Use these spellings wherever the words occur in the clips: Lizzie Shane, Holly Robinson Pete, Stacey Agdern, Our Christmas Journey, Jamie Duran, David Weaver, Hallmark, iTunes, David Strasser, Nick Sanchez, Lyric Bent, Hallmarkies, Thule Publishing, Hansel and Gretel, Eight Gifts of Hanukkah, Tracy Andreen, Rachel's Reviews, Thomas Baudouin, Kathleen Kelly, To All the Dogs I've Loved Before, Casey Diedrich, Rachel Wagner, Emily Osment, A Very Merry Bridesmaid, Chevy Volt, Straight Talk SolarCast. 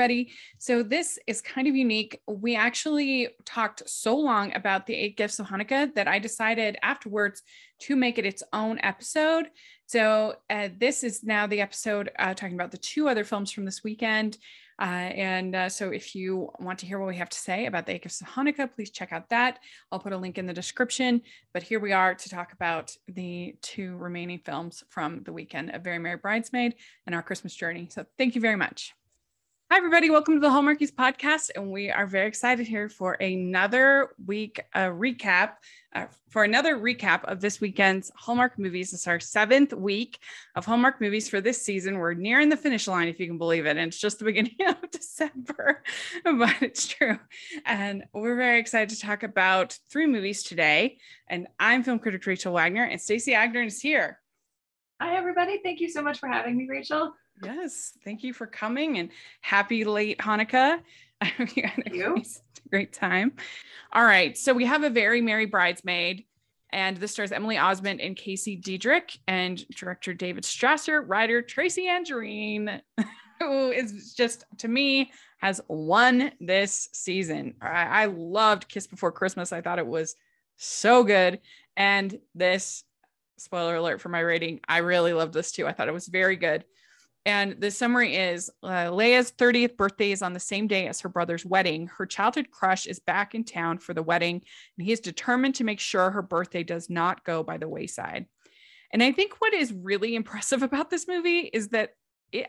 everybody. So this is kind of unique. We actually talked so long about the 8 Gifts of Hanukkah that I decided afterwards to make it its own episode. So this is now the episode talking about the two other films from this weekend. So if you want to hear what we have to say about the 8 Gifts of Hanukkah, please check out that. I'll put a link in the description, but here we are to talk about the two remaining films from the weekend, A Very Merry Bridesmaid and Our Christmas Journey. So thank you very much. Hi, everybody. Welcome to the Hallmarkies podcast. And we are very excited here for another week recap of this weekend's Hallmark movies. It's our 7th week of Hallmark movies for this season. We're nearing the finish line, if you can believe it. And it's just the beginning of December, but it's true. And we're very excited to talk about 3 movies today. And I'm film critic Rachel Wagner, and Stacey Agdern is here. Hi, everybody. Thank you so much for having me, Rachel. Yes, thank you for coming and happy late Hanukkah. You had a great time. All right, so we have A Very Merry Bridesmaid, and this stars Emily Osment and Casey Diedrich, and director David Strasser, writer Tracy Andreen, who is just, to me, has won this season. I loved Kiss Before Christmas. I thought it was so good, and this, spoiler alert for my rating, I really loved this too. I thought it was very good. And the summary is Leia's 30th birthday is on the same day as her brother's wedding. Her childhood crush is back in town for the wedding, and he is determined to make sure her birthday does not go by the wayside. And I think what is really impressive about this movie is that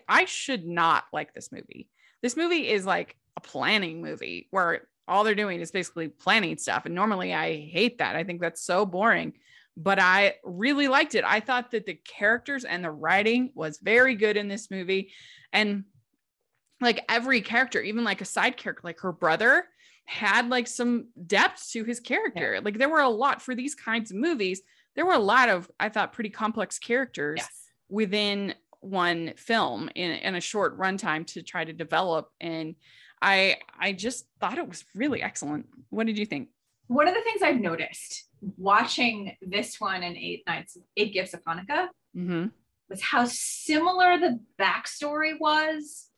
I should not like this movie. This movie is like a planning movie where all they're doing is basically planning stuff. And normally I hate that. I think that's so boring. But I really liked it. I thought that the characters and the writing was very good in this movie. And like every character, even like a side character, like her brother had like some depth to his character. Yeah. Like there were a lot for these kinds of movies. There were a lot of, I thought, pretty complex characters within one film in a short runtime to try to develop. And I just thought it was really excellent. What did you think? One of the things I've noticed watching this one and 8 Gifts of Hanukkah was how similar the backstory was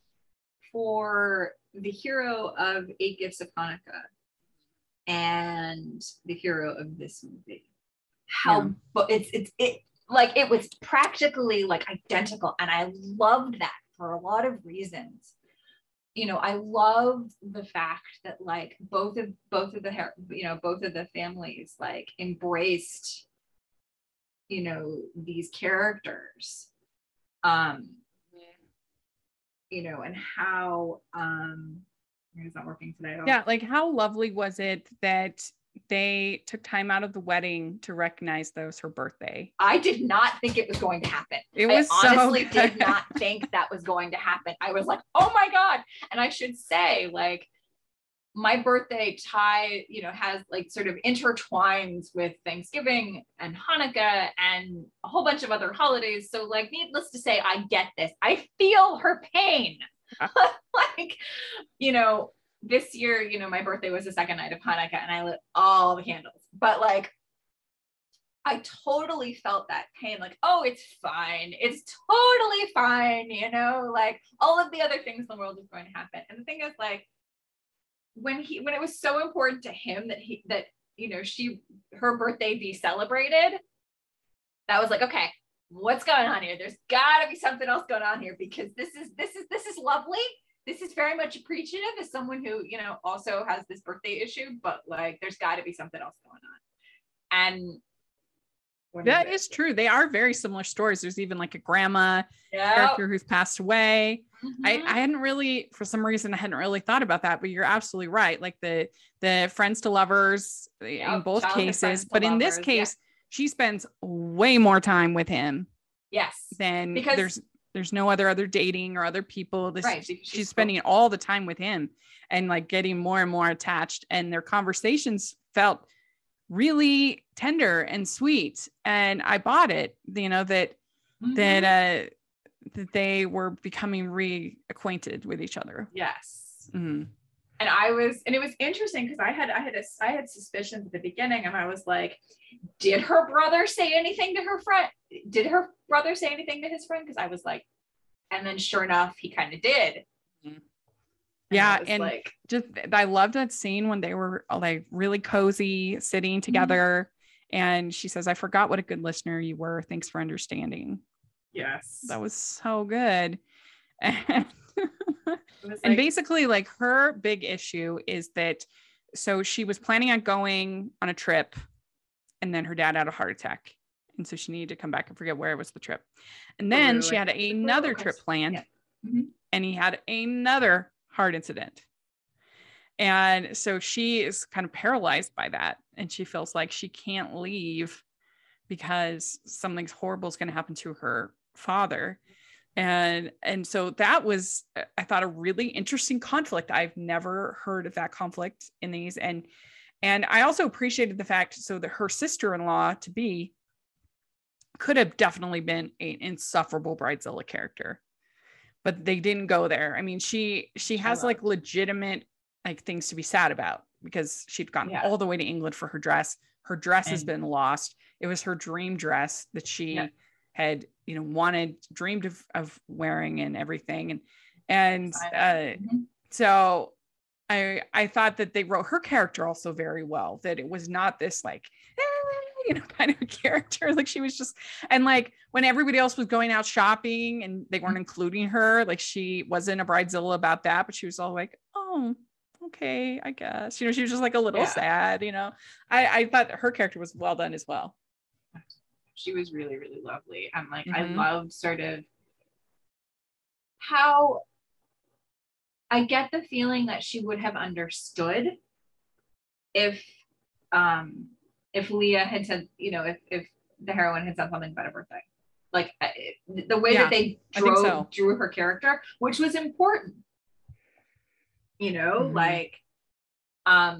for the hero of 8 Gifts of Hanukkah and the hero of this movie. It was practically like identical, and I loved that for a lot of reasons. You know, I love the fact that like both of the families like embraced, you know, these characters, you know, and how, it's not working today at all. Yeah. Like how lovely was it that they took time out of the wedding to recognize that it was her birthday? I did not think it was going to happen. Did not think that was going to happen. I was like, oh my God. And I should say, like, my birthday tie, you know, has like sort of intertwines with Thanksgiving and Hanukkah and a whole bunch of other holidays. So like, needless to say, I get this. I feel her pain. Like, you know, this year, you know, my birthday was the second night of Hanukkah and I lit all the candles, but like, I totally felt that pain. Like, oh, it's fine. It's totally fine. You know, like all of the other things in the world is going to happen. And the thing is like, when it was so important to him that, you know, her birthday be celebrated, that was like, okay, what's going on here? There's gotta be something else going on here, because this is lovely. This is very much appreciative as someone who, you know, also has this birthday issue, but like, there's got to be something else going on. And that is true. They are very similar stories. There's even like a grandma character who's passed away. Mm-hmm. I hadn't really thought about that, but you're absolutely right. Like the friends to lovers in both cases, but in this case, she spends way more time with him. Yes. Then there's no other dating or other people. She's spending all the time with him and like getting more and more attached. And their conversations felt really tender and sweet. And I bought it, you know, that they were becoming reacquainted with each other. Yes. Mm-hmm. And it was interesting because I had suspicions at the beginning, and I was like, did her brother say anything to his friend? Because I was like, and then sure enough, he kind of did. Mm-hmm. Yeah. I loved that scene when they were like really cozy sitting together. Mm-hmm. And she says, I forgot what a good listener you were. Thanks for understanding. Yes. That was so good. And, and basically like her big issue is that, so she was planning on going on a trip and then her dad had a heart attack. And so she needed to come back and forget where it was the trip. And then she had another trip planned and he had another heart incident. And so she is kind of paralyzed by that. And she feels like she can't leave because something horrible is going to happen to her father. And so that was, I thought, a really interesting conflict. I've never heard of that conflict in these. And I also appreciated the fact, so that her sister-in-law to be could have definitely been an insufferable bridezilla character, but they didn't go there. I mean, she has like legitimate like things to be sad about because she'd gone all the way to England for her dress. Her dress has been lost. It was her dream dress that she had, you know, dreamed of wearing and everything. So I thought that they wrote her character also very well, that it was not this like, you know, kind of character. Like she was just, and like when everybody else was going out shopping and they weren't including her, like she wasn't a bridezilla about that, but she was all like, oh, okay, I guess, you know, she was just like a little sad, you know. I thought her character was well done as well. She was really, really lovely. And like, I love sort of how I get the feeling that she would have understood if Leah had said, you know, if the heroine had said something about a birthday, like the way that they drew her character, which was important, you know, like, but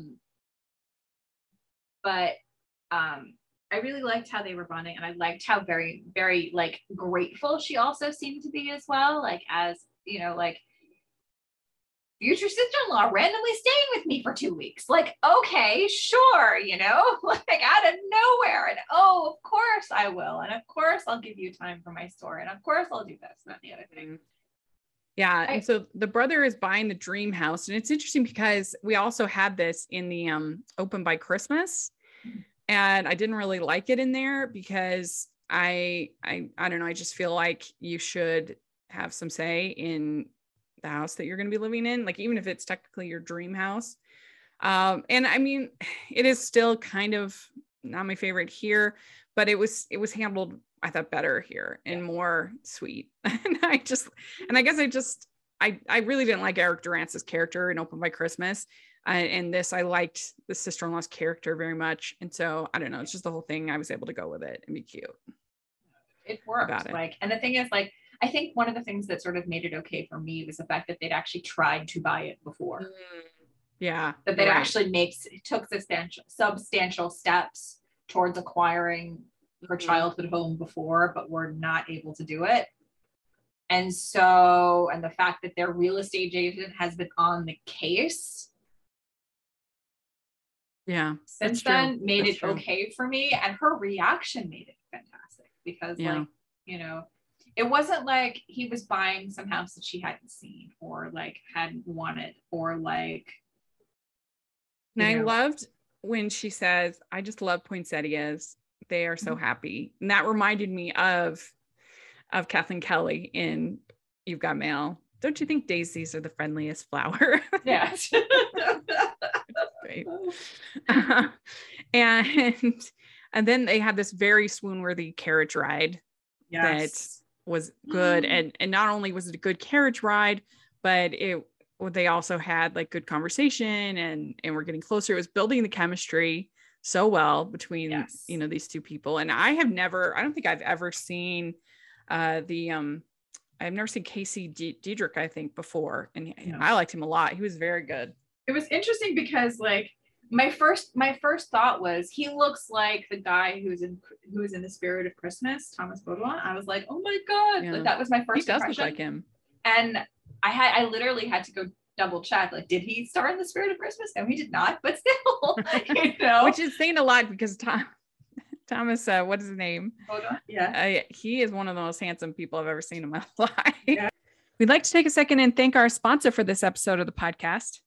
I really liked how they were bonding, and I liked how very, very like grateful she also seemed to be as well. Like, as you know, like future sister-in-law randomly staying with me for 2 weeks. Like, okay, sure, you know, like out of nowhere. And oh, of course I will. And of course I'll give you time for my store. And of course I'll do this, not the other thing. Yeah. And so the brother is buying the dream house. And it's interesting because we also had this in the Open by Christmas. And I didn't really like it in there because I don't know, I just feel like you should have some say in the house that you're going to be living in, like even if it's technically your dream house. And I mean, it is still kind of not my favorite here, but it was handled, I thought, better here and more sweet. And I really didn't like Eric Durance's character in Open by Christmas. And this, I liked the sister-in-law's character very much. And so I don't know, it's just the whole thing. I was able to go with it and be cute. It worked. Like, and the thing is, like, I think one of the things that sort of made it okay for me was the fact that they'd actually tried to buy it before. Yeah. That they'd actually took substantial steps towards acquiring her childhood home before, but were not able to do it. And so, and the fact that their real estate agent has been on the case since then made it okay for me. And her reaction made it fantastic because like, you know, it wasn't like he was buying some house that she hadn't seen or like hadn't wanted or like. And I loved when she says, I just love poinsettias. They are so happy. And that reminded me of Kathleen Kelly in You've Got Mail. Don't you think daisies are the friendliest flower? Yes. Great. And then they had this very swoon-worthy carriage ride that was good. And not only was it a good carriage ride, but they also had like good conversation and we're getting closer. It was building the chemistry so well between, you know, these two people. And I don't think I've ever seen I've never seen Casey Diedrich, I think, before. And I liked him a lot. He was very good. It was interesting because like my first thought was he looks like the guy who's in The Spirit of Christmas, Thomas Baudouin. I was like, oh my God, like, that was my first impression. He does look like him. And I literally had to go double check, like, did he star in The Spirit of Christmas? No, he did not, but still, you know. Which is saying a lot because Thomas, what is his name? Baudouin. He is one of the most handsome people I've ever seen in my life. Yeah. We'd like to take a second and thank our sponsor for this episode of the podcast.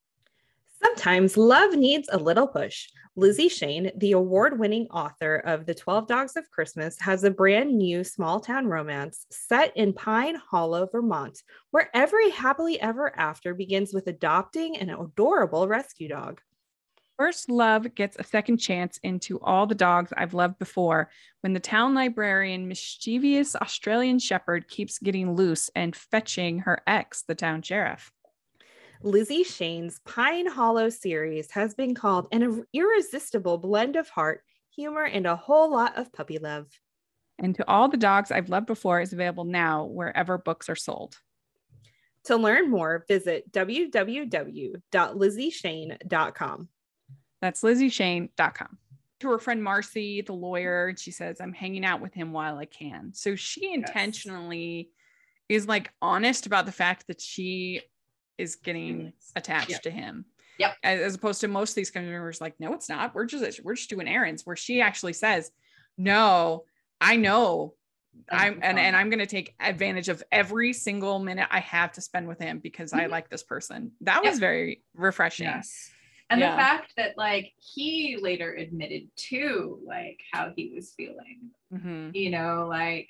Sometimes love needs a little push. Lizzie Shane, the award-winning author of The 12 Dogs of Christmas, has a brand new small-town romance set in Pine Hollow, Vermont, where every happily ever after begins with adopting an adorable rescue dog. First love gets a second chance in To All the Dogs I've Loved Before, when the town librarian, mischievous Australian Shepherd, keeps getting loose and fetching her ex, the town sheriff. Lizzie Shane's Pine Hollow series has been called an irresistible blend of heart, humor, and a whole lot of puppy love. And To All the Dogs I've Loved Before is available now wherever books are sold. To learn more, visit www.lizzieshane.com. That's LizzieShane.com. To her friend Marcy, the lawyer, and she says, "I'm hanging out with him while I can." So she intentionally is like honest about the fact that she is getting attached to him. Yep. As opposed to most of these community members, like, "No, it's not. We're just doing errands." Where she actually says, "No, I know. And I'm going to take advantage of every single minute I have to spend with him because I like this person." That was very refreshing. Yes. And the fact that, like, he later admitted to, like, how he was feeling, you know, like,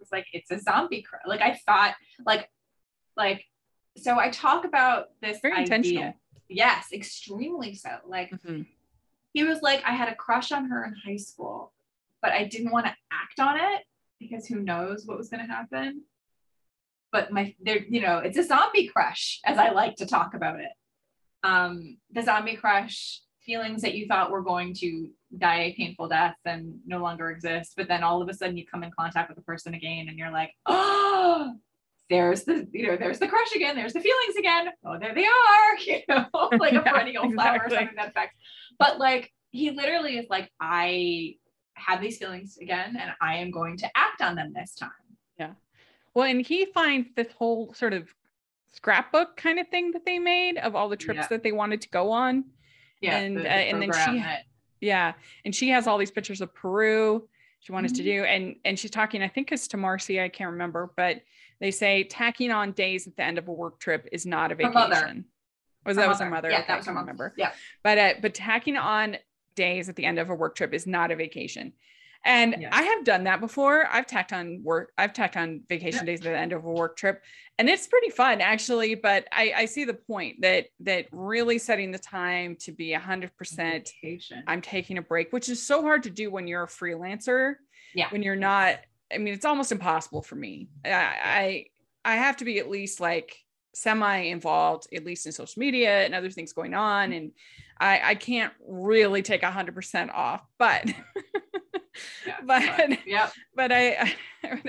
it's like, it's a zombie cry. Like, I thought, like, so I talk about this very intentional. Yes, extremely so. Like, he was like, "I had a crush on her in high school, but I didn't want to act on it because who knows what was going to happen. But you know, it's a zombie crush," as I like to talk about it. The zombie crush, feelings that you thought were going to die a painful death and no longer exist, but then all of a sudden you come in contact with the person again and you're like, "Oh, there's the, you know, there's the crush again, there's the feelings again, oh, there they are," you know, like a perennial flower or something that affects. But like, he literally is like, "I have these feelings again and I am going to act on them this time." Yeah. Well, and he finds this whole sort of scrapbook kind of thing that they made of all the trips that they wanted to go on, and then she and she has all these pictures of Peru she wanted to do, and she's talking, I think it's to Marcy, I can't remember, but they say tacking on days at the end of a work trip is not a vacation. Her mother. Yeah, that was her mother. Remember. Yeah, but tacking on days at the end of a work trip is not a vacation. And I have done that before. I've tacked on vacation days at the end of a work trip, and it's pretty fun actually. But I see the point that really setting the time to be 100%, I'm taking a break, which is so hard to do when you're a freelancer. Yeah. When you're not, I mean, it's almost impossible for me. I have to be at least like semi-involved, at least in social media and other things going on. And I can't really take 100% off, but but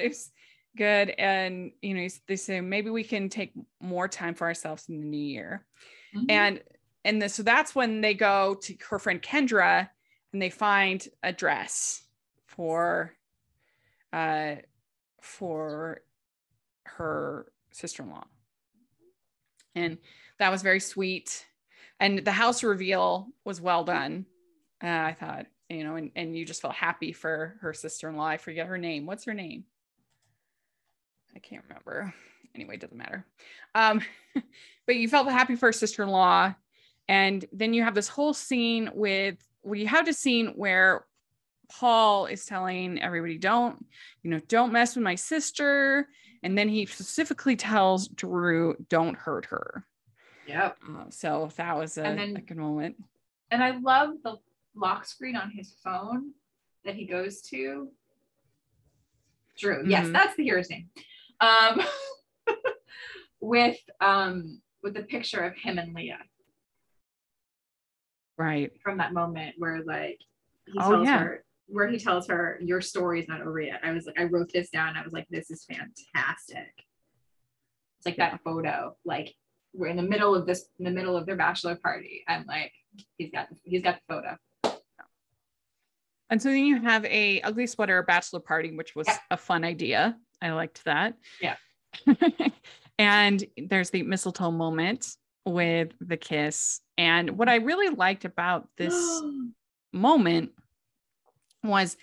it's good. And, you know, they say, maybe we can take more time for ourselves in the new year. So that's when they go to her friend Kendra and they find a dress for her sister-in-law. And that was very sweet. And the house reveal was well done. I thought, you know, and you just felt happy for her sister-in-law. I forget her name. What's her name? I can't remember. Anyway, it doesn't matter. But you felt happy for her sister-in-law. And then you have this whole scene where Paul is telling everybody, don't mess with my sister. And then he specifically tells Drew, don't hurt her. Yep. So that was a good moment. And I love the lock screen on his phone that he goes to. Drew. Yes. That's the hero's name. With the picture of him and Leah. Right. From that moment where like, where he tells her, your story is not over yet. I was like, I wrote this down. I was like, this is fantastic. It's like that photo, like we're in the middle of their bachelor party. I'm like, he's got the photo. And so then you have a ugly sweater bachelor party, which was a fun idea. I liked that. Yeah. And there's the mistletoe moment with the kiss. And what I really liked about this moment was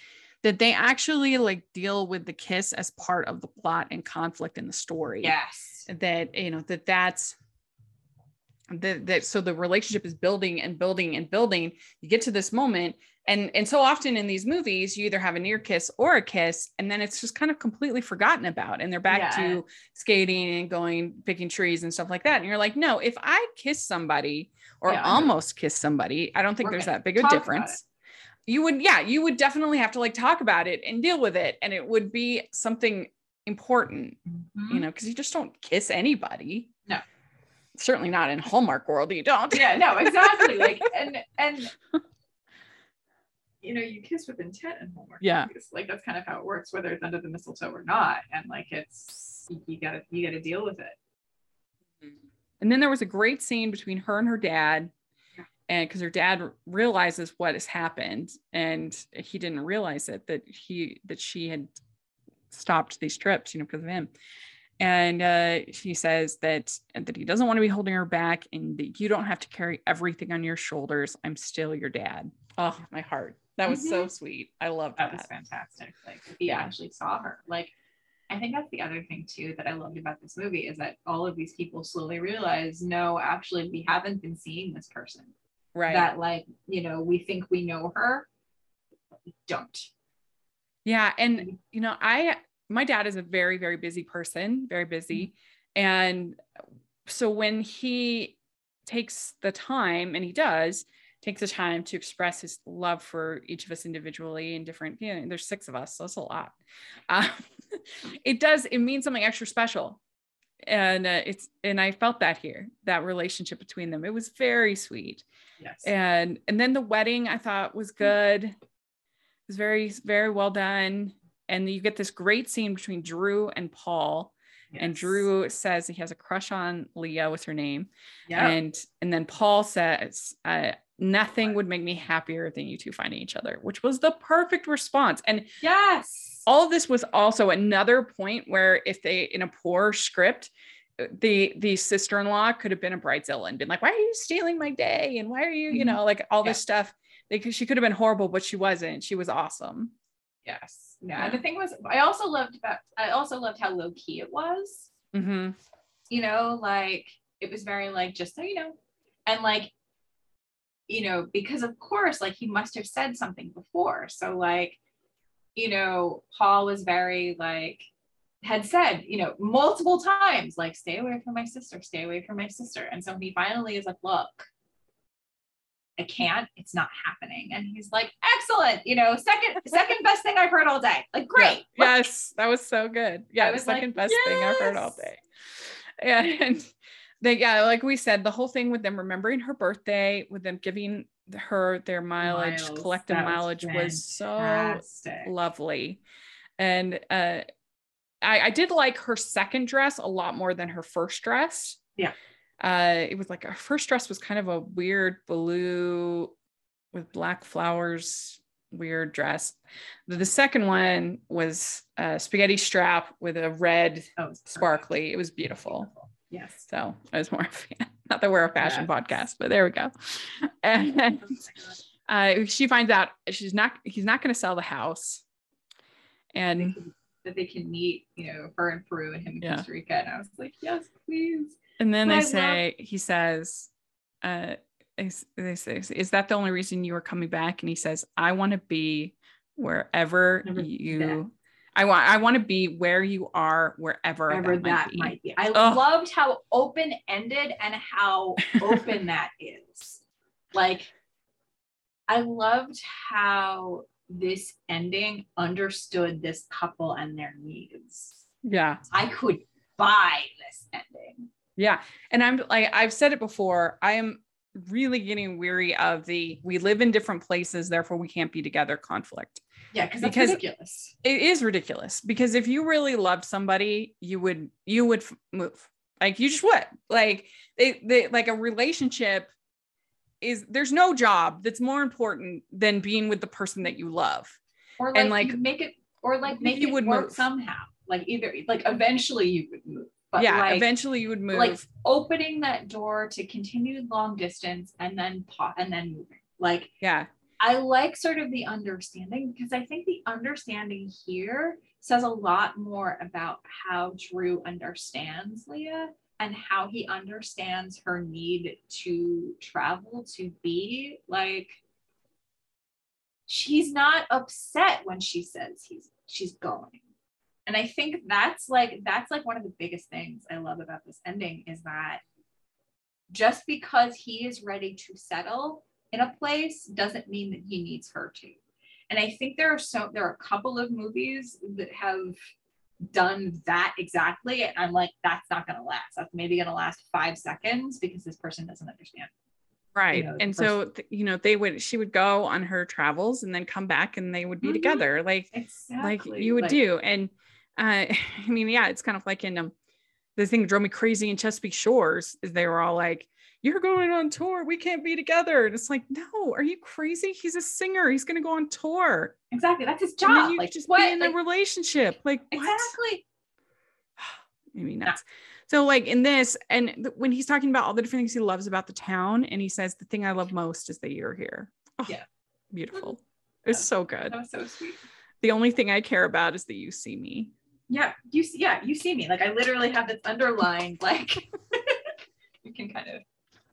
that they actually like deal with the kiss as part of the plot and conflict in the story. Yes. That, you know, that's so the relationship is building and building and building. You get to this moment. And so often in these movies, you either have a near kiss or a kiss, and then it's just kind of completely forgotten about. And they're back to skating and going, picking trees and stuff like that. And you're like, no, if I kiss somebody or almost kiss somebody, I don't think there's that big a difference. You would definitely have to like talk about it and deal with it. And it would be something important, you know, because you just don't kiss anybody. No. Certainly not in Hallmark world. You don't. Yeah, no, exactly. Like, and you know, you kiss with intent in Hallmark. Yeah. Like that's kind of how it works, whether it's under the mistletoe or not. And like, it's, you gotta deal with it. And then there was a great scene between her and her dad. And because her dad realizes what has happened, and he didn't realize it, that she had stopped these trips, you know, because of him. And she says that he doesn't want to be holding her back, and that you don't have to carry everything on your shoulders. I'm still your dad. Oh, my heart. That was so sweet. I love that. That was fantastic. Like he actually saw her. Like, I think that's the other thing too, that I loved about this movie is that all of these people slowly realize, no, actually we haven't been seeing this person. Right. That like, you know, we think we know her, but we don't. Yeah. And you know, my dad is a very, very busy person, very busy. And so when he takes the time, and he does take the time to express his love for each of us individually and different, you know, there's 6 of us, so that's a lot. It means something extra special. And I felt that here, that relationship between them, it was very sweet. Yes. And then the wedding I thought was good. It was very, very well done. And you get this great scene between Drew and Paul. Yes. And Drew says he has a crush on Leah, was her name. Yeah. And then Paul says, nothing would make me happier than you two finding each other, which was the perfect response. And yes, all of this was also another point where if they, in a poor script, the sister-in-law could have been a bridezilla and been like, why are you stealing my day? And why are you, you know, like all this stuff. Like, she could have been horrible, but she wasn't. She was awesome. Yes. Yeah. And the thing was, I also loved how low key it was, you know, like it was very like, just so you know, and like, you know, because of course, like he must have said something before. So like, you know, Paul was very like, had said, you know, multiple times, like, stay away from my sister. And so he finally is like, look, I can't, it's not happening. And he's like, excellent, you know, second best thing I've heard all day. Like, great. Yeah. Yes. That was so good. Yeah. The second best thing I've heard all day. And they, like we said, the whole thing with them remembering her birthday, with them giving her their collective mileage was so lovely. And I did like her second dress a lot more than her first dress. Yeah. It was like her first dress was kind of a weird blue with black flowers, weird dress. The second one was a spaghetti strap with a red sparkly. It was beautiful. Yes. So I was more of a fan. Not that we're a fashion podcast, but there we go. And she finds out he's not going to sell the house. And that they can meet, you know, her in Peru and him in Costa Rica. And I was like, yes, please. And then they say, is that the only reason you are coming back? And he says, I want to be wherever I want to be where you are, wherever that might be. I loved how open-ended and how open that is. Like, I loved how this ending understood this couple and their needs. Yeah. I could buy this ending. Yeah. And I'm like, I've said it before, I am really getting weary of the, we live in different places, therefore we can't be together conflict. Yeah, because ridiculous. It is ridiculous, because if you really loved somebody, you would move. Like, you just would. Like they like a relationship is, there's no job that's more important than being with the person that you love. Or like, and like make it work somehow. Like either like eventually you would move. But yeah, like, eventually you would move. Like opening that door to continued long distance and then moving. Like, yeah. I like sort of the understanding, because I think the understanding here says a lot more about how Drew understands Leah and how he understands her need to travel, to be like, she's not upset when she says she's going. And I think that's like one of the biggest things I love about this ending is that just because he is ready to settle in a place doesn't mean that he needs her to. And I think there are a couple of movies that have done that exactly. And I'm like, that's not going to last. That's maybe going to last 5 seconds because this person doesn't understand. Right. You know, and so, she would go on her travels and then come back and they would be mm-hmm. together. Like, exactly. like you would like, do. And I mean, yeah, it's kind of like in the thing that drove me crazy in Chesapeake Shores is they were all like, you're going on tour. We can't be together. And it's like, no, are you crazy? He's a singer. He's going to go on tour. Exactly. That's his job. And then you like just what? Be in like, a relationship. Like exactly. What? I mean, that's so like in this, and when he's talking about all the different things he loves about the town. And he says, the thing I love most is that you're here. Oh, yeah. Beautiful. It's so good. That was so sweet. The only thing I care about is that you see me. Yeah. You see me. Like I literally have this underlined, like you can kind of.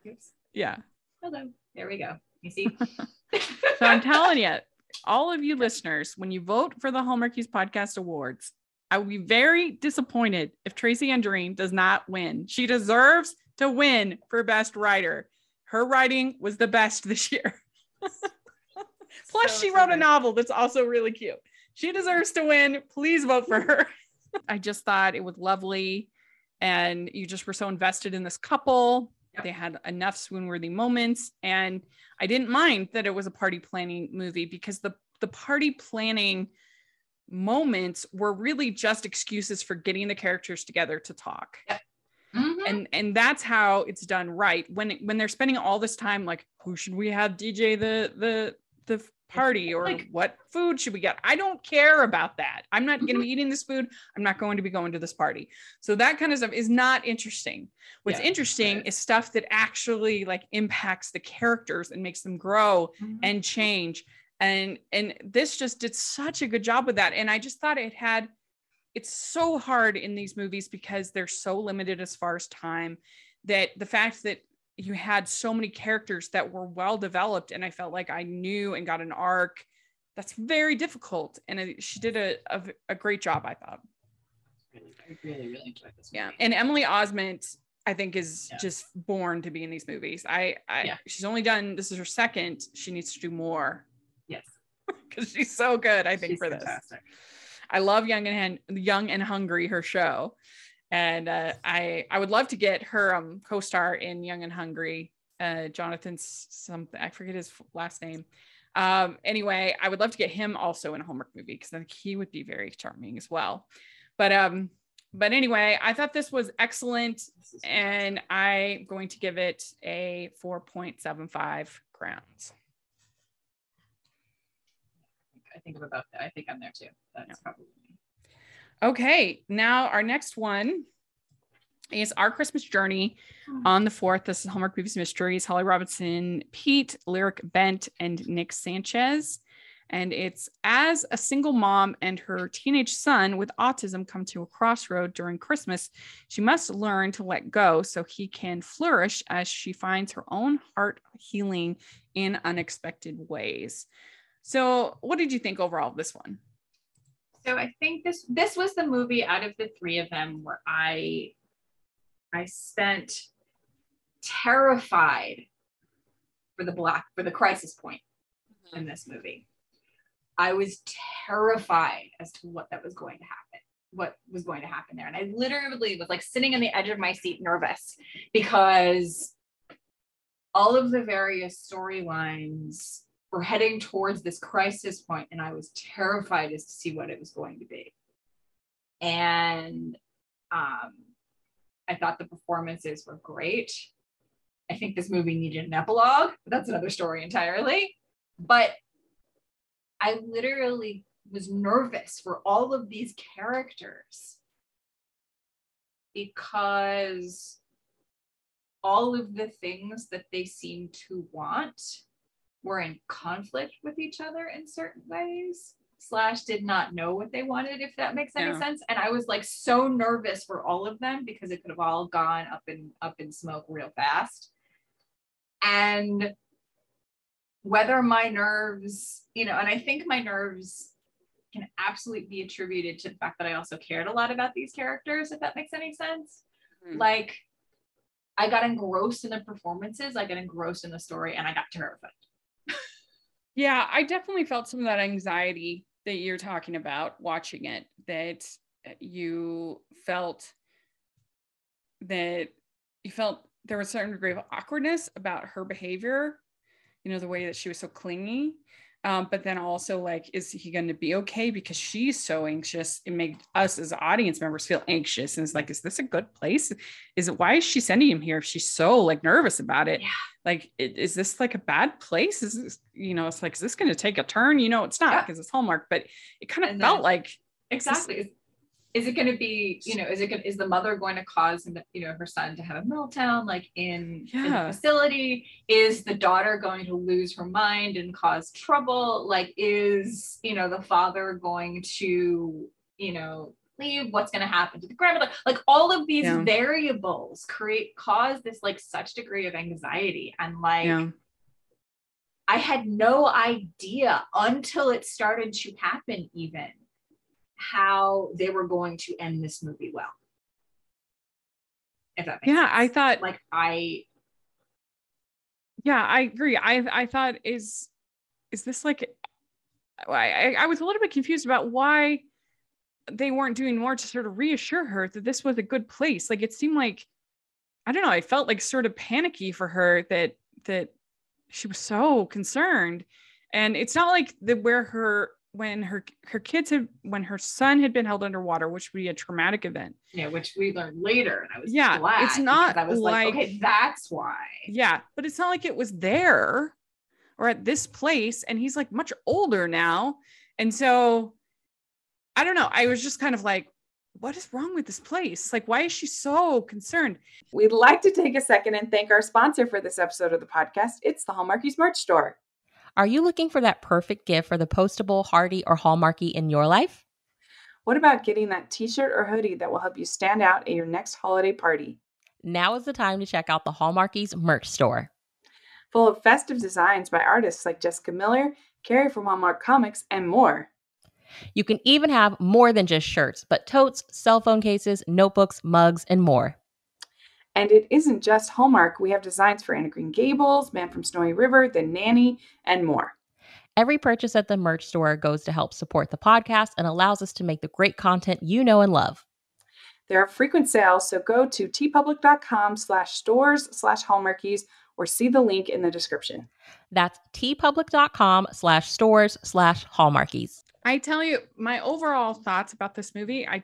Oops. Yeah. Hello. There we go. You see? So I'm telling you, all of you listeners, when you vote for the Hallmarkies Podcast Awards, I will be very disappointed if Tracy Andreen does not win. She deserves to win for Best Writer. Her writing was the best this year. Plus, she wrote a novel that's also really cute. She deserves to win. Please vote for her. I just thought it was lovely. And you just were so invested in this couple. They had enough swoon-worthy moments, and I didn't mind that it was a party planning movie because the party planning moments were really just excuses for getting the characters together to talk. Yep. Mm-hmm. And that's how it's done right. When they're spending all this time, like, who should we have DJ the party or like, what food should we get? I don't care about that. I'm not going to be eating this food. I'm not going to be going to this party. So that kind of stuff is not interesting. What's interesting is stuff that actually like impacts the characters and makes them grow mm-hmm. and change. And this just did such a good job with that. And I just thought it's so hard in these movies because they're so limited as far as time that the fact that you had so many characters that were well developed and I felt like I knew and got an arc. That's very difficult. And she did a great job, I thought. I really enjoyed this movie. Yeah. And Emily Osment, I think, is just born to be in these movies. She's only done, this is her second. She needs to do more. Yes. Because she's so good, I think, she's for fantastic. This. I love Young and Hungry, her show. And I would love to get her co-star in Young and Hungry, Jonathan's something, I forget his last name. Anyway, I would love to get him also in a Hallmark movie because I think he would be very charming as well. But anyway, I thought this was excellent, and I'm going to give it a 4.75 crowns. I think I'm about that. I think I'm there too. That's probably. Okay, now our next one is Our Christmas Journey on the 4th. This is Hallmark Movies Mysteries, Holly Robinson Pete, Lyric Bent, and Nick Sanchez. And it's as a single mom and her teenage son with autism come to a crossroad during Christmas, she must learn to let go so he can flourish as she finds her own heart healing in unexpected ways. So what did you think overall of this one? So I think this was the movie out of the three of them where I spent terrified for the crisis point mm-hmm. in this movie. I was terrified as to what was going to happen there. And I literally was like sitting on the edge of my seat nervous because all of the various storylines were heading towards this crisis point, and I was terrified as to see what it was going to be. And I thought the performances were great. I think this movie needed an epilogue, but that's another story entirely. But I literally was nervous for all of these characters because all of the things that they seem to want were in conflict with each other in certain ways, slash did not know what they wanted, if that makes any sense. And I was like so nervous for all of them because it could have all gone up in smoke real fast. And whether my nerves, you know, and I think my nerves can absolutely be attributed to the fact that I also cared a lot about these characters, if that makes any sense. Mm-hmm. Like, I got engrossed in the performances, I got engrossed in the story, and I got terrified. Yeah, I definitely felt some of that anxiety that you're talking about watching it, that you felt there was a certain degree of awkwardness about her behavior, you know, the way that she was so clingy. But then also, like, is he going to be okay? Because she's so anxious. It made us as audience members feel anxious. And it's like, is this a good place? Why is she sending him here if she's so like nervous about it? Yeah. Like, is this like a bad place? Is this, you know, it's like, is this going to take a turn? You know, it's not because it's Hallmark, but it kind of felt like. Exactly. Is it going to be, you know, is the mother going to cause, you know, her son to have a meltdown, like in the facility? Is the daughter going to lose her mind and cause trouble? Like, is, you know, the father going to, you know, leave? What's going to happen to the grandmother? Like, all of these variables cause this like such degree of anxiety. And like, I had no idea until it started to happen even how they were going to end this movie well. If that makes sense. I thought like I agree. I thought is this like I was a little bit confused about why they weren't doing more to sort of reassure her that this was a good place. Like, it seemed like, I don't know, I felt like sort of panicky for her that she was so concerned. And it's not like when her son had been held underwater, which would be a traumatic event. Yeah, which we learned later. And I was glad. It's not I was like, okay, that's why. Yeah, but it's not like it was there or at this place. And he's like much older now. And so, I don't know. I was just kind of like, what is wrong with this place? Like, why is she so concerned? We'd like to take a second and thank our sponsor for this episode of the podcast. It's the Hallmarkies Merch Store. Are you looking for that perfect gift for the postable, hearty, or Hallmarky in your life? What about getting that t-shirt or hoodie that will help you stand out at your next holiday party? Now is the time to check out the Hallmarkies Merch Store. Full of festive designs by artists like Jessica Miller, Carrie from Hallmark Comics, and more. You can even have more than just shirts, but totes, cell phone cases, notebooks, mugs, and more. And it isn't just Hallmark. We have designs for Anna Green Gables, Man from Snowy River, The Nanny, and more. Every purchase at the merch store goes to help support the podcast and allows us to make the great content you know and love. There are frequent sales, so go to tpublic.com/stores/Hallmarkies or see the link in the description. That's tpublic.com/stores/Hallmarkies. I tell you, my overall thoughts about this movie, I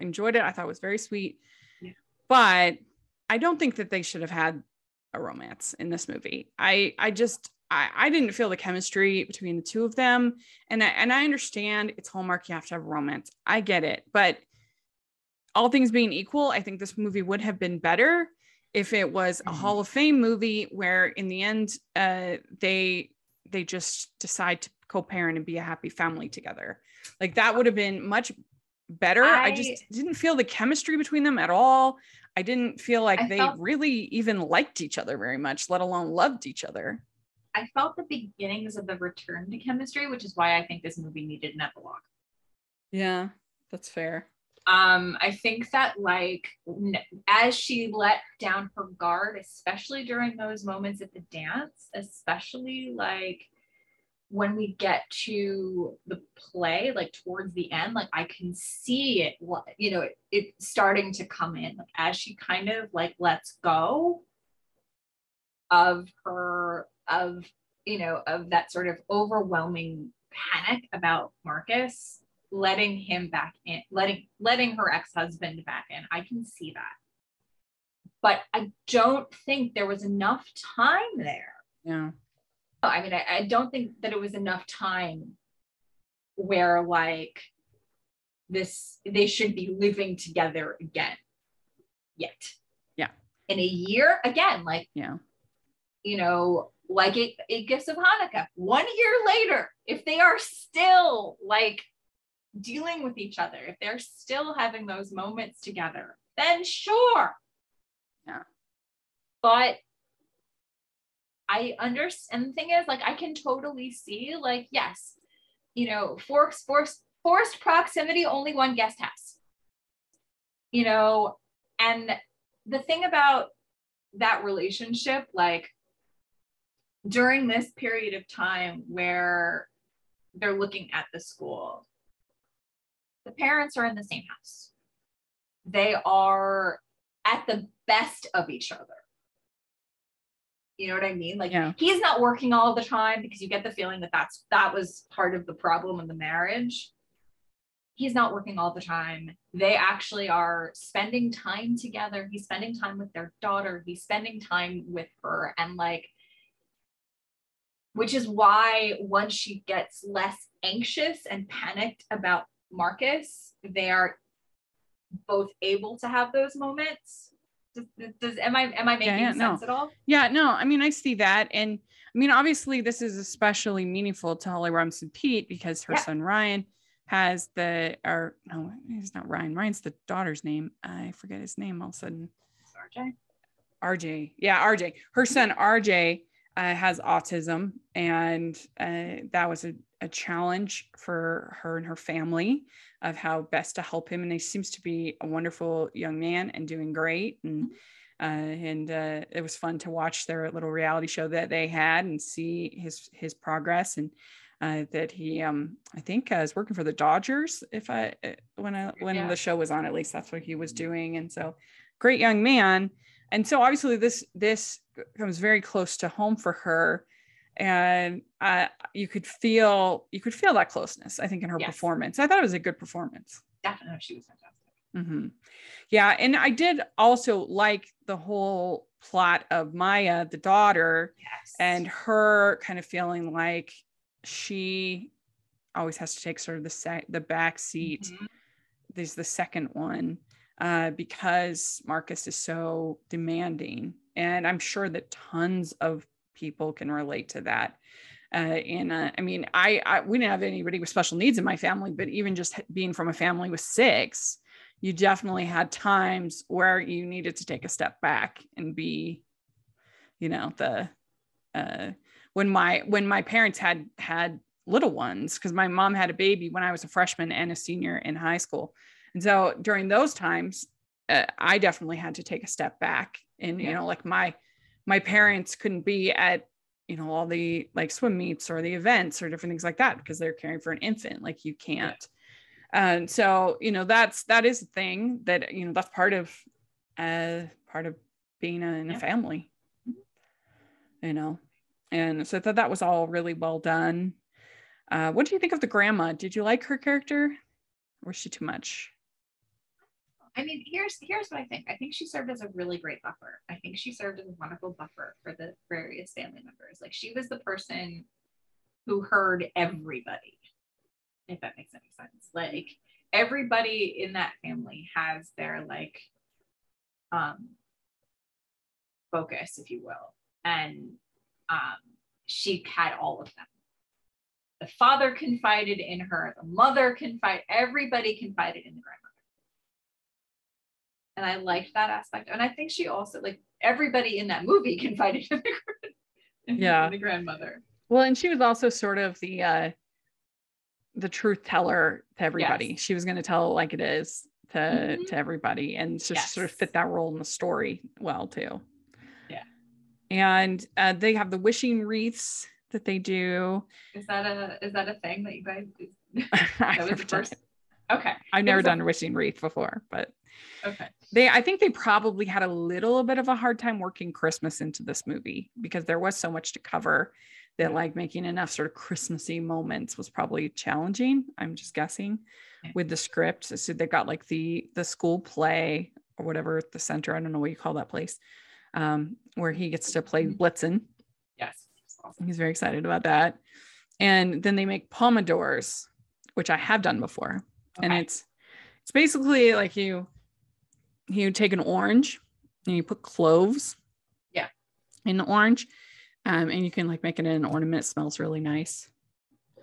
enjoyed it. I thought it was very sweet, but I don't think that they should have had a romance in this movie. I didn't feel the chemistry between the two of them. And I understand it's Hallmark. You have to have romance. I get it. But all things being equal, I think this movie would have been better if it was a Hall of Fame movie where in the end, they just decide to co-parent and be a happy family together. Like, that would have been much better. I just didn't feel the chemistry between them at all. I didn't feel like they really even liked each other very much, let alone loved each other. I felt the beginnings of the return to chemistry, which is why I think this movie needed an epilogue. Yeah, that's fair. I think that, like, as she let down her guard, especially during those moments at the dance, especially like when we get to the play, like towards the end, like I can see it, you know, it starting to come in, like as she kind of like lets go of her, of, you know, of that sort of overwhelming panic about Marcus, letting him back in, letting her ex-husband back in. I can see that. But I don't think there was enough time there. Yeah. I mean, I don't think that it was enough time where like this, they should be living together again yet. Yeah. In a year again, like, yeah, you know, like Eight Gifts of Hanukkah, 1 year later, if they are still like dealing with each other, if they're still having those moments together, then sure. Yeah. But I understand, and the thing is, like, I can totally see, like, yes, you know, forced proximity, only one guest has, you know. And the thing about that relationship, like during this period of time where they're looking at the school, the parents are in the same house. They are at the best of each other. You know what I mean? Like, yeah. He's not working all the time, because you get the feeling that that was part of the problem in the marriage. He's not working all the time. They actually are spending time together. He's spending time with their daughter. He's spending time with her. And like, which is why once she gets less anxious and panicked about Marcus, they are both able to have those moments. Am I making sense at all? Yeah, no, I mean, I see that. And I mean, obviously this is especially meaningful to Holly Robinson Pete, because her son Ryan has it's not Ryan. Ryan's the daughter's name. I forget his name all of a sudden. It's RJ. Yeah, RJ. Her son RJ has autism, and that was a challenge for her and her family of how best to help him. And he seems to be a wonderful young man and doing great. And, it was fun to watch their little reality show that they had and see his progress, and that he, I think is working for the Dodgers. When the show was on, at least that's what he was doing. And so, great young man. And so obviously this comes very close to home for her. And you could feel that closeness, I think, in her performance. I thought it was a good performance. Definitely, she was fantastic. Mm-hmm. Yeah, and I did also like the whole plot of Maya, the daughter, and her kind of feeling like she always has to take sort of the back seat. Mm-hmm. There's the second one because Marcus is so demanding, and I'm sure that tons of people can relate to that. I mean, we didn't have anybody with special needs in my family, but even just being from a family with six, you definitely had times where you needed to take a step back and be, you know, when my parents had little ones, because my mom had a baby when I was a freshman and a senior in high school. And so during those times, I definitely had to take a step back and, you know, like my parents couldn't be at, you know, all the like swim meets or the events or different things like that, because they're caring for an infant. Like, you can't. And so, you know, that is a thing that, you know, that's part of being in a family, you know? And so I thought that was all really well done. What do you think of the grandma? Did you like her character, or was she too much? I mean, here's what I think. I think she served as a really great buffer. I think she served as a wonderful buffer for the various family members. Like, she was the person who heard everybody, if that makes any sense. Like, everybody in that family has their like focus, if you will. And she had all of them. The father confided in her, the mother confided, everybody confided in the grandma. And I liked that aspect. And I think she also, like, everybody in that movie confided in the grandmother. Well, and she was also sort of the truth teller to everybody. Yes. She was going to tell like it is to everybody. And so she sort of fit that role in the story well too. Yeah. And they have the wishing wreaths that they do. Is that a thing that you guys do? That was the first. Okay. I've never done a wishing wreath before, but okay. I think they probably had a little bit of a hard time working Christmas into this movie, because there was so much to cover that like making enough sort of Christmassy moments was probably challenging. I'm just guessing with the script. So they got like the school play or whatever at the center. I don't know what you call that place, where he gets to play Blitzen. Yes. Awesome. He's very excited about that. And then they make pomodors, which I have done before. Okay. And it's basically like you take an orange and you put cloves in the orange, And you can like make it an ornament. It smells really nice.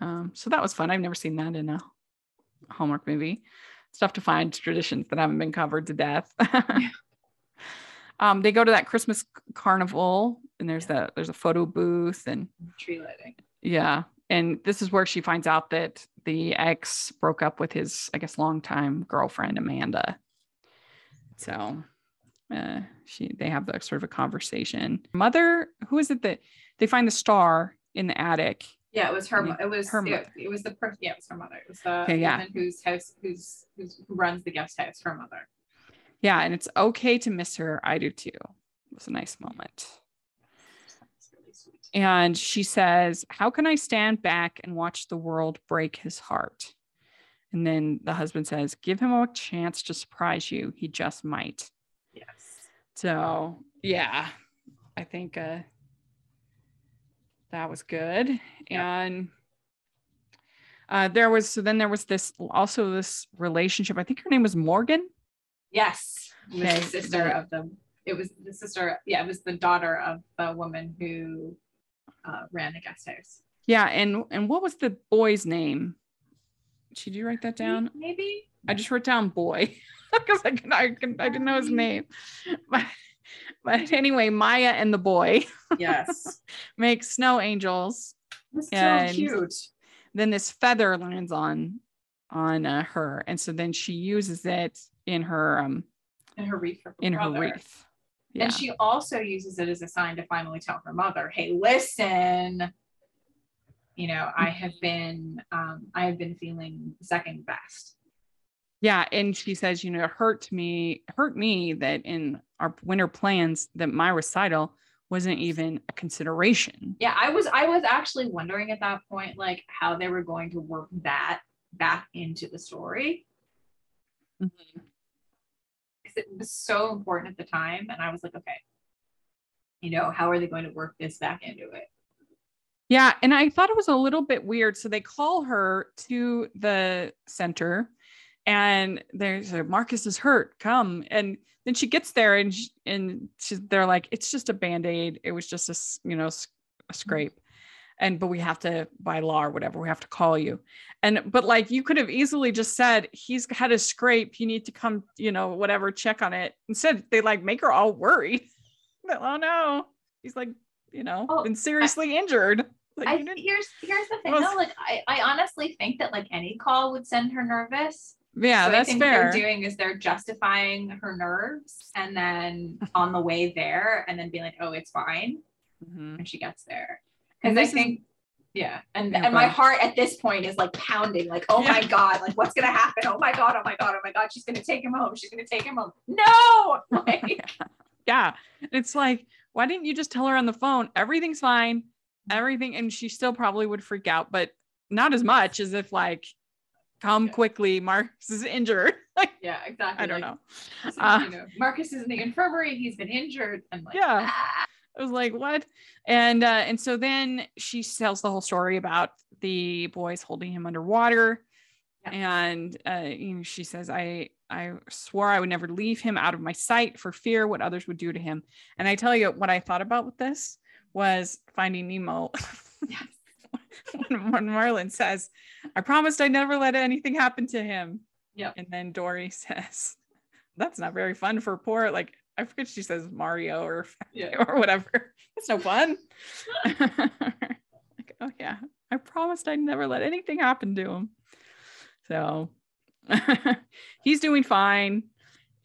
So that was fun. I've never seen that in a Hallmark movie. It's tough to find traditions that haven't been covered to death. Yeah. They go to that Christmas carnival, and there's a photo booth and tree lighting. Yeah. And this is where she finds out that the ex broke up with his, I guess, longtime girlfriend, Amanda. So they have the sort of a conversation. Mother, who is it that they find the star in the attic? Yeah, it was her. It was her mother. It was the woman whose house, who runs the guest house. Her mother. Yeah, and it's okay to miss her. I do too. It was a nice moment. And she says, how can I stand back and watch the world break his heart? And then the husband says, give him a chance to surprise you. He just might. Yes. So, yeah, I think that was good. Yeah. And there was this relationship. I think her name was Morgan. Yes. The sister of them. It was the sister. Yeah. It was the daughter of the woman who ran the guest house. Yeah. And what was the boy's name? Should you write that down? Maybe. I just wrote down boy because I didn't know his name. But anyway, Maya and the boy. Yes. Make snow angels. That's so cute. Then this feather lands on her. And so then she uses it in her wreath. Yeah. And she also uses it as a sign to finally tell her mother, hey, listen, I have been feeling second best. Yeah. And she says, it hurt me that in our winter plans that my recital wasn't even a consideration. Yeah. I was actually wondering at that point, like how they were going to work that back into the story. Mm-hmm. It was so important at the time, and I was like, okay, how are they going to work this back into it? Yeah. And I thought it was a little bit weird. So they call her to the center and there's Marcus is hurt, come. And then she gets there they're like, it's just a band-aid, it was just a scrape, but we have to, by law or whatever, we have to call you. But like, you could have easily just said, he's had a scrape, you need to come, whatever, check on it. Instead, they like make her all worried. Oh no, he's like, been seriously injured. Like, here's the thing though. Like, I honestly think that like any call would send her nervous. Yeah, so that's fair. What they're doing is they're justifying her nerves, and then on the way there, and then being like, oh, it's fine. Mm-hmm. When she gets there. Because I think, and my heart at this point is like pounding, like, oh my God, like what's going to happen? Oh my God, oh my God, oh my God, she's going to take him home. She's going to take him home. No! Like, yeah. It's like, why didn't you just tell her on the phone, everything's fine, everything, and she still probably would freak out, but not as much as if like, come quickly, Marcus is injured. Like, yeah, exactly. I don't know. Marcus is in the infirmary, he's been injured. And like, yeah. Ah! I was like, what? And so then she tells the whole story about the boys holding him underwater. Yeah. And, she says, I swore I would never leave him out of my sight for fear what others would do to him. And I tell you what I thought about with this was Finding Nemo. Yes. When Marlin says, I promised I'd never let anything happen to him. Yeah. And then Dory says, that's not very fun for poor, like, I forget she says Mario or whatever. It's no fun. Like, oh yeah, I promised I'd never let anything happen to him. So he's doing fine.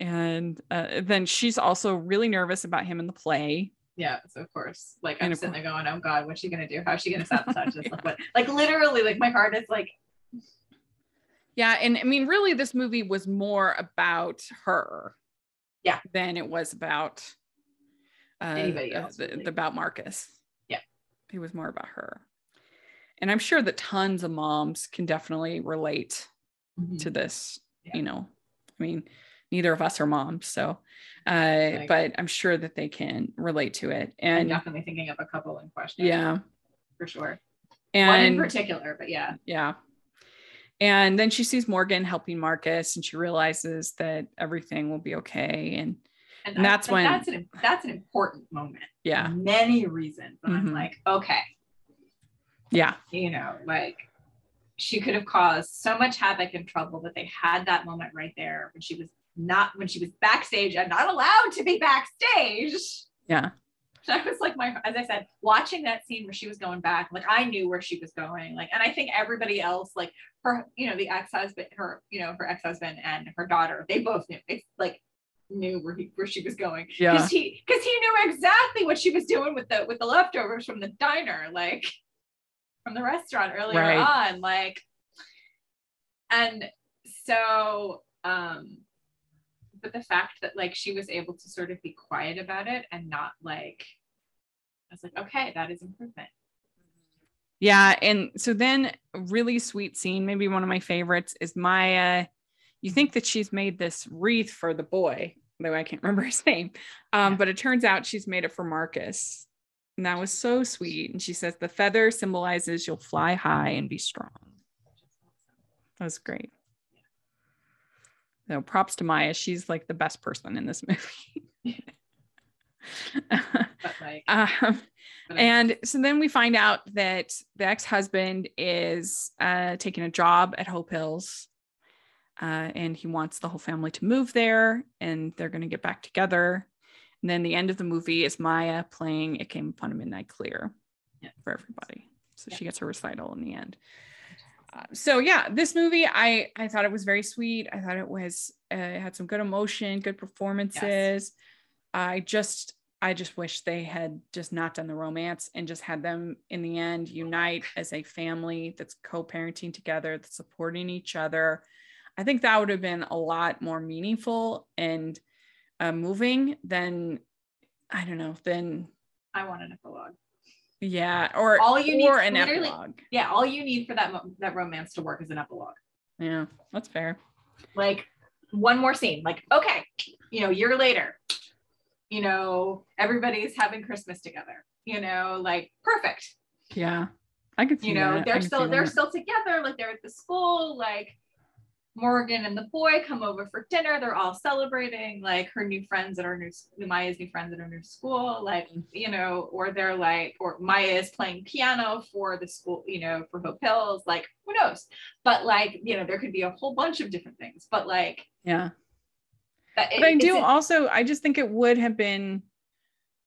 And then she's also really nervous about him in the play. Yeah, so of course. Like I'm sitting there going, oh God, what's she going to do? How's she going to sabotage this? Like literally, like my heart is like. Yeah. And I mean, really this movie was more about her. Yeah. Than it was about anybody else, really. About Marcus. Yeah. It was more about her. And I'm sure that tons of moms can definitely relate to this, I mean, neither of us are moms, so but I'm sure that they can relate to it. And I'm definitely thinking of a couple in question. Yeah. For sure. And one in particular, but yeah. Yeah. And then she sees Morgan helping Marcus, and she realizes that everything will be okay. And And that's when that's an important moment. Yeah. For many reasons. And I'm like, okay. Yeah. You know, like she could have caused so much havoc and trouble, but they had that moment right there when she was not, when she was backstage and not allowed to be backstage. Yeah. That was like my, as I said, watching that scene where she was going back, like I knew where she was going, like, and I think everybody else, like her, you know, the ex-husband, her, you know, her ex-husband and her daughter, they both knew, it's like knew where she was going. Yeah. Cause he knew exactly what she was doing with the leftovers from the diner, like from the restaurant earlier on, like, and so, but the fact that like she was able to sort of be quiet about it and not like, I was like, okay, that is improvement. Yeah. And so then a really sweet scene, maybe one of my favorites, is Maya. You think that she's made this wreath for the boy, though I can't remember his name. But it turns out she's made it for Marcus. And that was so sweet. And she says, the feather symbolizes you'll fly high and be strong. That was great. No, props to Maya. She's like the best person in this movie. And so then we find out that the ex-husband is taking a job at Hope Hills, and he wants the whole family to move there, and they're going to get back together. And then the end of the movie is Maya playing "It Came Upon a Midnight Clear" for everybody. So she gets her recital in the end. So yeah, this movie, I thought it was very sweet. I thought it was, it had some good emotion, good performances. Yes. I just wish they had just not done the romance and just had them in the end unite as a family that's co-parenting together, that's supporting each other. I think that would have been a lot more meaningful and moving than, I don't know, than I want an epilogue. Yeah, or all you need, an epilogue. Yeah, all you need for that romance to work is an epilogue. Yeah, that's fair. Like one more scene, like okay, you know, a year later, you know, everybody's having Christmas together. You know, like perfect. Yeah, I could see. You know, that. they're still together. Like they're at the school. Like Morgan and the boy come over for dinner. They're all celebrating. Like her new friends at her new Maya's new friends at her new school. Like, you know, or they're like, or Maya is playing piano for the school, you know, for Hope Hills. Like, who knows? But like, you know, there could be a whole bunch of different things. But like, yeah. I just think it would have been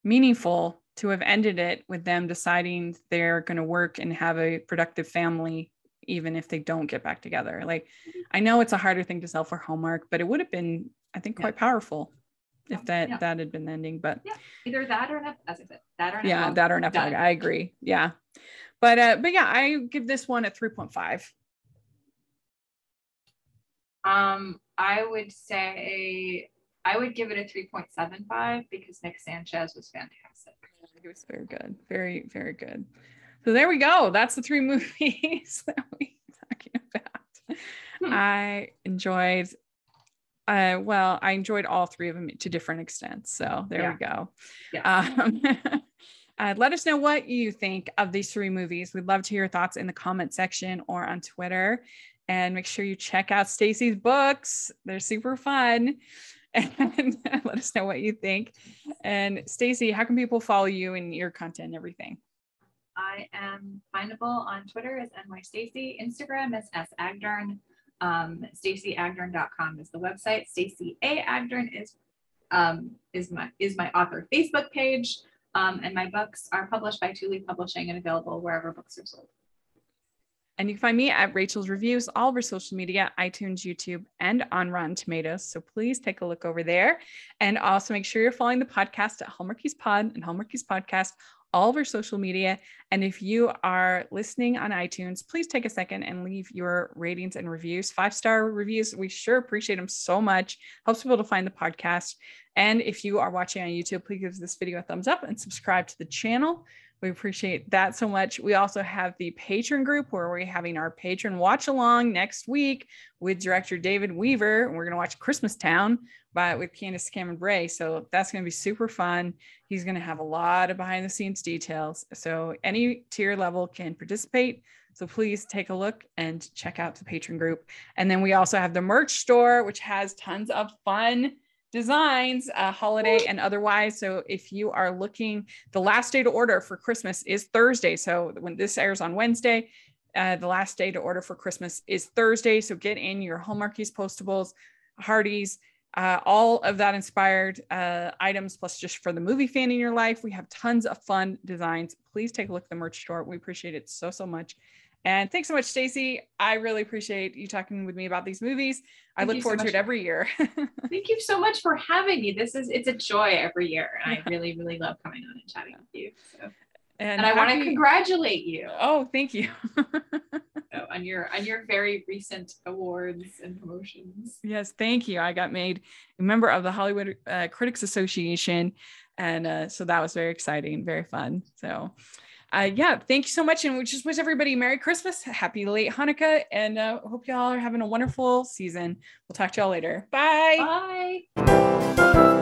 meaningful to have ended it with them deciding they're going to work and have a productive family, even if they don't get back together. Like, I know it's a harder thing to sell for Hallmark, but it would have been, I think, quite powerful if that had been the ending, but either that or not, as I said, that or an epilogue. I agree. Yeah. But yeah, I give this one a 3.5. I would say I would give it a 3.75 because Nick Sanchez was fantastic. He was very good. Very, very good. So there we go. That's the three movies that we're talking about. I enjoyed all three of them to different extents. So there we go. Yeah. Let us know what you think of these three movies. We'd love to hear your thoughts in the comment section or on Twitter. And make sure you check out Stacey's books. They're super fun. And let us know what you think. And Stacey, how can people follow you and your content and everything? I am findable on Twitter as NYStacey, Instagram as SAgdern, StaceyAgdern.com is the website. Stacey A. Agdern is my author Facebook page, and my books are published by Thule Publishing and available wherever books are sold. And you can find me at Rachel's Reviews, all over social media, iTunes, YouTube, and on Rotten Tomatoes. So please take a look over there. And also make sure you're following the podcast at Hallmarkies Pod and Hallmarkies Podcast, all of our social media. And if you are listening on iTunes, please take a second and leave your ratings and reviews, 5-star reviews. We sure appreciate them so much. Helps people to find the podcast. And if you are watching on YouTube, please give this video a thumbs up and subscribe to the channel. We appreciate that so much. We also have the patron group where we're having our patron watch along next week with director David Weaver. And we're going to watch Christmas Town with Candace Cameron Bray. So that's going to be super fun. He's going to have a lot of behind the scenes details. So any tier level can participate. So please take a look and check out the patron group. And then we also have the merch store, which has tons of fun designs, holiday and otherwise. So if you are looking, the last day to order for Christmas is Thursday. So when this airs on Wednesday, the last day to order for Christmas is Thursday. So get in your Hallmarkies, Postables, Hardee's, all of that inspired items, plus just for the movie fan in your life. We have tons of fun designs. Please take a look at the merch store. We appreciate it so, so much. And thanks so much, Stacey. I really appreciate you talking with me about these movies. I look forward to it every year. Thank you so much for having me. It's a joy every year. And I really, really love coming on and chatting with you. So. And I want to congratulate you. Oh, thank you. on your very recent awards and promotions. Yes, thank you. I got made a member of the Hollywood Critics Association. And so that was very exciting, very fun. So yeah, thank you so much. And we just wish everybody Merry Christmas, happy late Hanukkah, and hope y'all are having a wonderful season. We'll talk to y'all later. Bye. Bye.